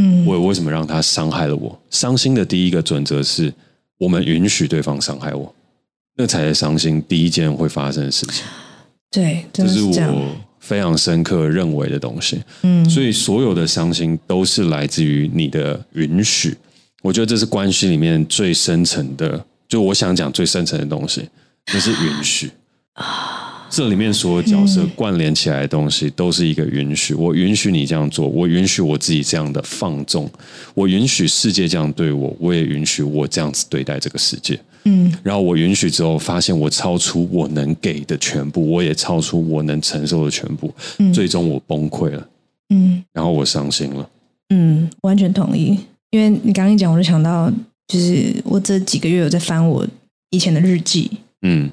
嗯，我为什么让他伤害了我？伤心的第一个准则是我们允许对方伤害我，那才是伤心第一件会发生的事情。对，真的是这样，这是我非常深刻认为的东西。嗯，所以所有的伤心都是来自于你的允许。我觉得这是关系里面最深层的，就我想讲最深层的东西，那是允许。这里面所有角色关联起来的东西都是一个允许，我允许你这样做，我允许我自己这样的放纵，我允许世界这样对我，我也允许我这样子对待这个世界。嗯，然后我允许之后发现我超出我能给的全部，我也超出我能承受的全部，最终我崩溃了，嗯，然后我伤心了。嗯，完全同意。因为你刚刚一讲我就想到，就是我这几个月有在翻我以前的日记，嗯，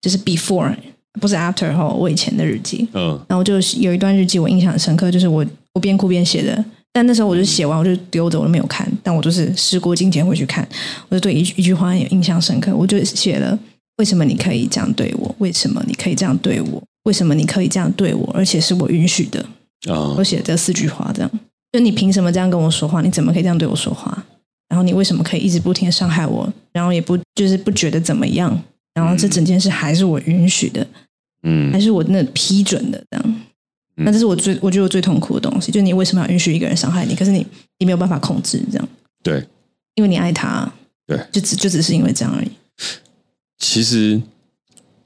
就是 before不是 after 后，我以前的日记，嗯，然后就有一段日记我印象很深刻，就是我边哭边写的，但那时候我就写完我就丢着，我都没有看，但我就是时过境迁回去看，我就对一句话有印象深刻，我就写了：为什么你可以这样对我？为什么你可以这样对我？为什么你可以这样对我？而且是我允许的啊！我写这4句话，这样就你凭什么这样跟我说话？你怎么可以这样对我说话？然后你为什么可以一直不停地伤害我？然后也不就是不觉得怎么样？然后这整件事还是我允许的。嗯，还是我那批准的这样，那这是我觉得我最痛苦的东西，就是你为什么要允许一个人伤害你？可是你没有办法控制这样，对，因为你爱他，对，就只是因为这样而已。其实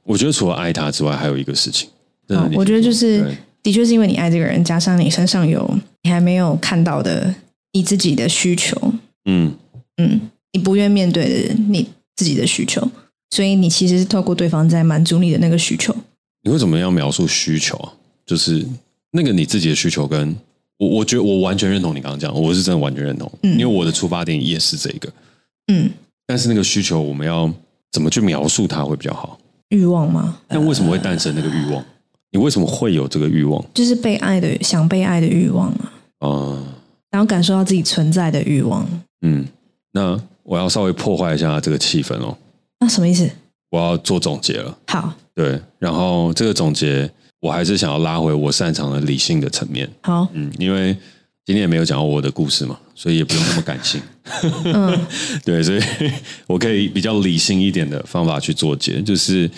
我觉得除了爱他之外，还有一个事情，真的，我觉得就是的确是因为你爱这个人，加上你身上有你还没有看到的你自己的需求，嗯嗯，你不愿面对的你自己的需求，所以你其实是透过对方在满足你的那个需求。你会怎么样描述需求啊？就是那个你自己的需求跟我觉得我完全认同你刚刚讲，我是真的完全认同，因为我的出发点也是这个，嗯，但是那个需求我们要怎么去描述它会比较好？欲望吗？那为什么会诞生那个欲望？你为什么会有这个欲望？就是被爱的想被爱的欲望啊，然后感受到自己存在的欲望。嗯，那我要稍微破坏一下这个气氛哦。那什么意思？我要做总结了。好，对，然后这个总结。我还是想要拉回我擅长的理性的层面。好，嗯，因为今天也没有讲到我的故事嘛，所以也不用那么感性。嗯，对，所以我可以比较理性一点的方法去做解，就是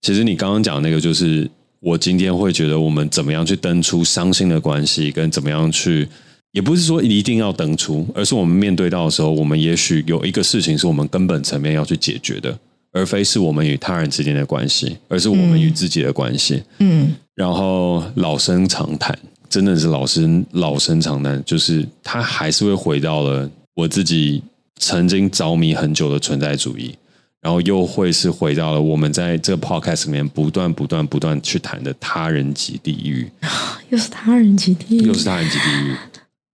其实你刚刚讲那个，就是我今天会觉得我们怎么样去登出伤心的关系，跟怎么样去，也不是说一定要登出，而是我们面对到的时候，我们也许有一个事情是我们根本层面要去解决的。而非是我们与他人之间的关系，而是我们与自己的关系。嗯，然后老生常谈，真的是老生常谈，就是他还是会回到了我自己曾经着迷很久的存在主义，然后又会是回到了我们在这个 podcast 里面不断去谈的他人及地狱。又是他人及地狱，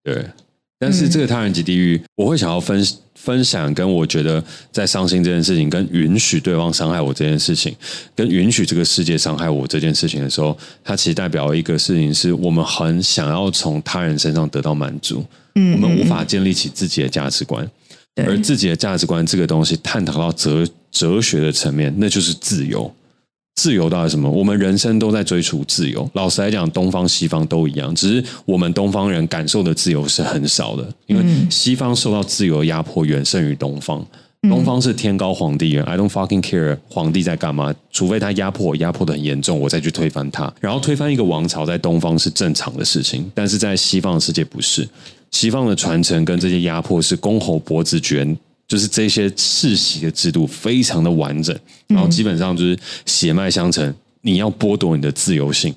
对。但是这个他人及地狱，我会想要分享跟我觉得在伤心这件事情，跟允许对方伤害我这件事情，跟允许这个世界伤害我这件事情的时候，它其实代表一个事情，是我们很想要从他人身上得到满足，我们无法建立起自己的价值观，而自己的价值观这个东西探讨到哲学的层面，那就是自由。自由到底什么？我们人生都在追逐自由。老实来讲，东方西方都一样，只是我们东方人感受的自由是很少的，因为西方受到自由的压迫远胜于东方。东方是天高皇帝远 I don't fucking care 皇帝在干嘛，除非他压迫得很严重，我再去推翻他。然后推翻一个王朝在东方是正常的事情，但是在西方的世界不是。西方的传承跟这些压迫是公侯伯子爵，就是这些世袭的制度非常的完整，然后基本上就是血脉相承，你要剥夺你的自由性，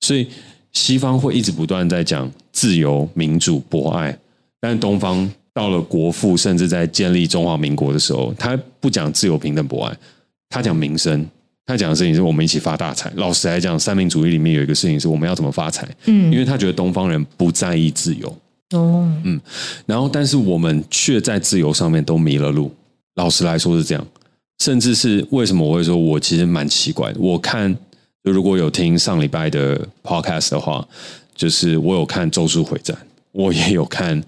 所以西方会一直不断在讲自由、民主、博爱，但东方到了国父甚至在建立中华民国的时候，他不讲自由、平等、博爱，他讲民生，他讲的事情是我们一起发大财。老实来讲，三民主义里面有一个事情是我们要怎么发财，因为他觉得东方人不在意自由。然后但是我们却在自由上面都迷了路，老实来说是这样。甚至是为什么我会说我其实蛮奇怪的，我看就如果有听上礼拜的 podcast 的话，就是我有看《咒术回战》，我也有看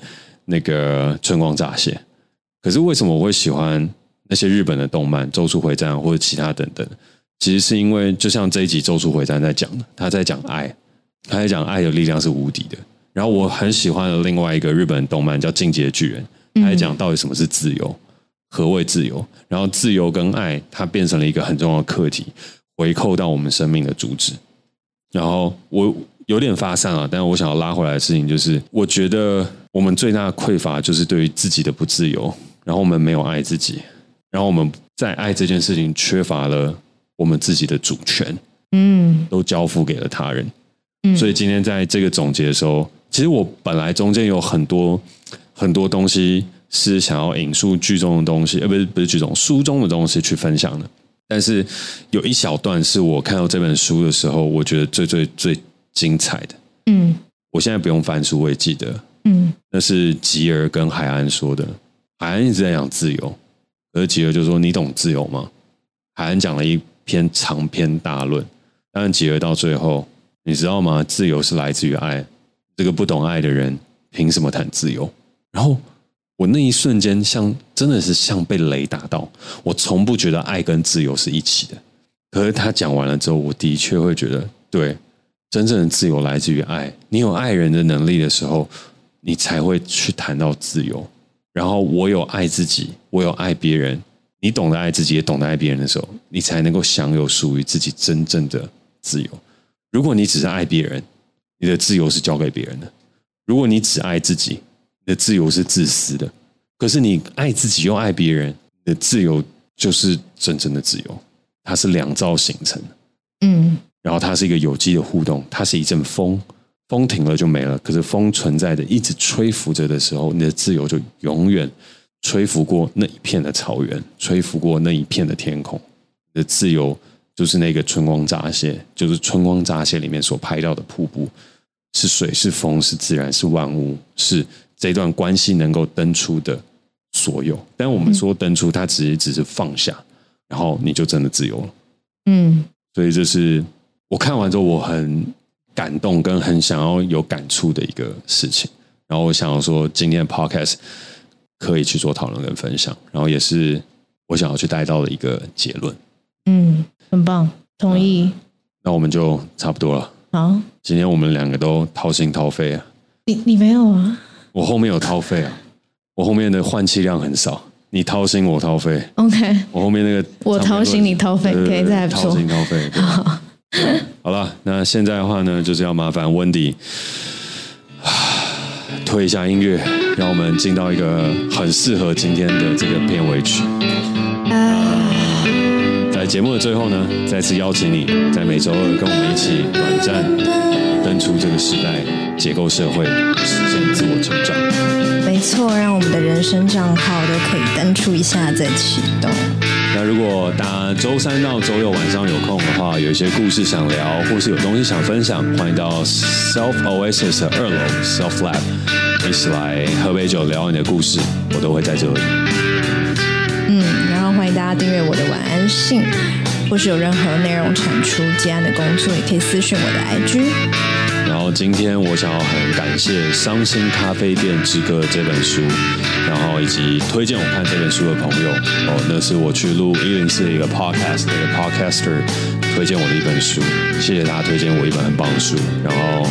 那个《春光乍泄》，可是为什么我会喜欢那些日本的动漫《咒术回战》或者其他等等，其实是因为就像这一集《咒术回战》在讲的，他在讲爱，他在讲爱的力量是无敌的。然后我很喜欢的另外一个日本动漫叫《进击的巨人》，他在讲到底什么是自由，何谓自由，然后自由跟爱它变成了一个很重要的课题，回扣到我们生命的主旨。然后我有点发散了，但我想要拉回来的事情就是，我觉得我们最大的匮乏就是对于自己的不自由，然后我们没有爱自己，然后我们在爱这件事情缺乏了我们自己的主权，都交付给了他人。所以今天在这个总结的时候，其实我本来中间有很多东西是想要引述剧中的东西，不是剧中，书中的东西去分享的。但是有一小段是我看到这本书的时候，我觉得最精彩的。我现在不用翻书，我也记得。那是吉尔跟海安说的。海安一直在讲自由，而吉尔就说：“你懂自由吗？”海安讲了一篇长篇大论，但吉尔到最后，你知道吗？自由是来自于爱。这个不懂爱的人凭什么谈自由？然后我那一瞬间真的是像被雷打到，我从不觉得爱跟自由是一起的。可是他讲完了之后，我的确会觉得，对，真正的自由来自于爱。你有爱人的能力的时候，你才会去谈到自由。然后我有爱自己，我有爱别人，你懂得爱自己，也懂得爱别人的时候，你才能够享有属于自己真正的自由。如果你只是爱别人，你的自由是交给别人的。如果你只爱自己，你的自由是自私的。可是你爱自己又爱别人，你的自由就是真正的自由，它是两造形成的。然后它是一个有机的互动，它是一阵风，风停了就没了，可是风存在的一直吹拂着的时候，你的自由就永远吹拂过那一片的草原，吹拂过那一片的天空。你的自由就是那个春光乍泄，就是春光乍泄里面所拍到的瀑布，是水，是风，是自然，是万物，是这段关系能够登出的所有。但我们说登出，它只是放下，然后你就真的自由了。嗯，所以这是我看完之后我很感动跟很想要有感触的一个事情。然后我想要说今天的 podcast 可以去做讨论跟分享，然后也是我想要去带到的一个结论。嗯，很棒，同意。那我们就差不多了。好，今天我们两个都掏心掏肺啊。你没有啊？我后面有掏肺啊，我后面的换气量很少。你掏心我掏肺 OK， 我后面那个我掏心你掏肺，可以再来说掏心掏肺。好好了，那现在的话呢，就是要麻烦温迪推一下音乐，让我们进到一个很适合今天的这个片尾曲。在节目的最后呢，再次邀请你在每周二跟我们一起短暂登出这个时代，解构社会，实现自我成长。没错，让我们的人生账号都可以登出一下再启动。那如果大家周三到周六晚上有空的话，有一些故事想聊，或是有东西想分享，欢迎到 Self Oasis 的2楼 Self Lab 一起来喝杯酒聊你的故事，我都会在这里。然后欢迎大家订阅我的晚安信，或是有任何内容产出接案的工作，也可以私讯我的 IG。然后今天我想要很感谢《伤心咖啡店之歌》这本书，然后以及推荐我看这本书的朋友。那是我去录104的一个 podcast， 那个 podcaster 推荐我的一本书，谢谢他推荐我一本很棒的书，然后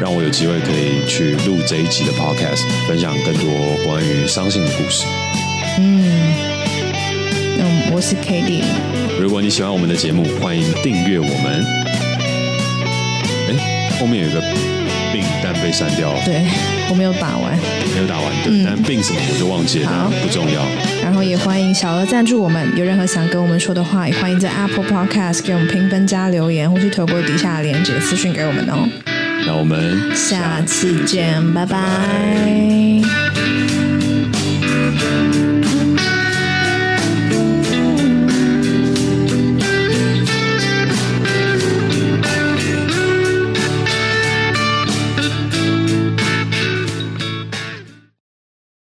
让我有机会可以去录这一集的 podcast， 分享更多关于伤心的故事。我是 Cady。如果你喜欢我们的节目，欢迎订阅我们。后面有一个病但被删掉了，对，我没有打完，没有打完，对，但病什么我就忘记了，不重要。然后也欢迎小额赞助我们，有任何想跟我们说的话，也欢迎在 Apple Podcast 给我们评分加留言，或是透过底下的连结私讯给我们哦。那我们下次见，拜拜。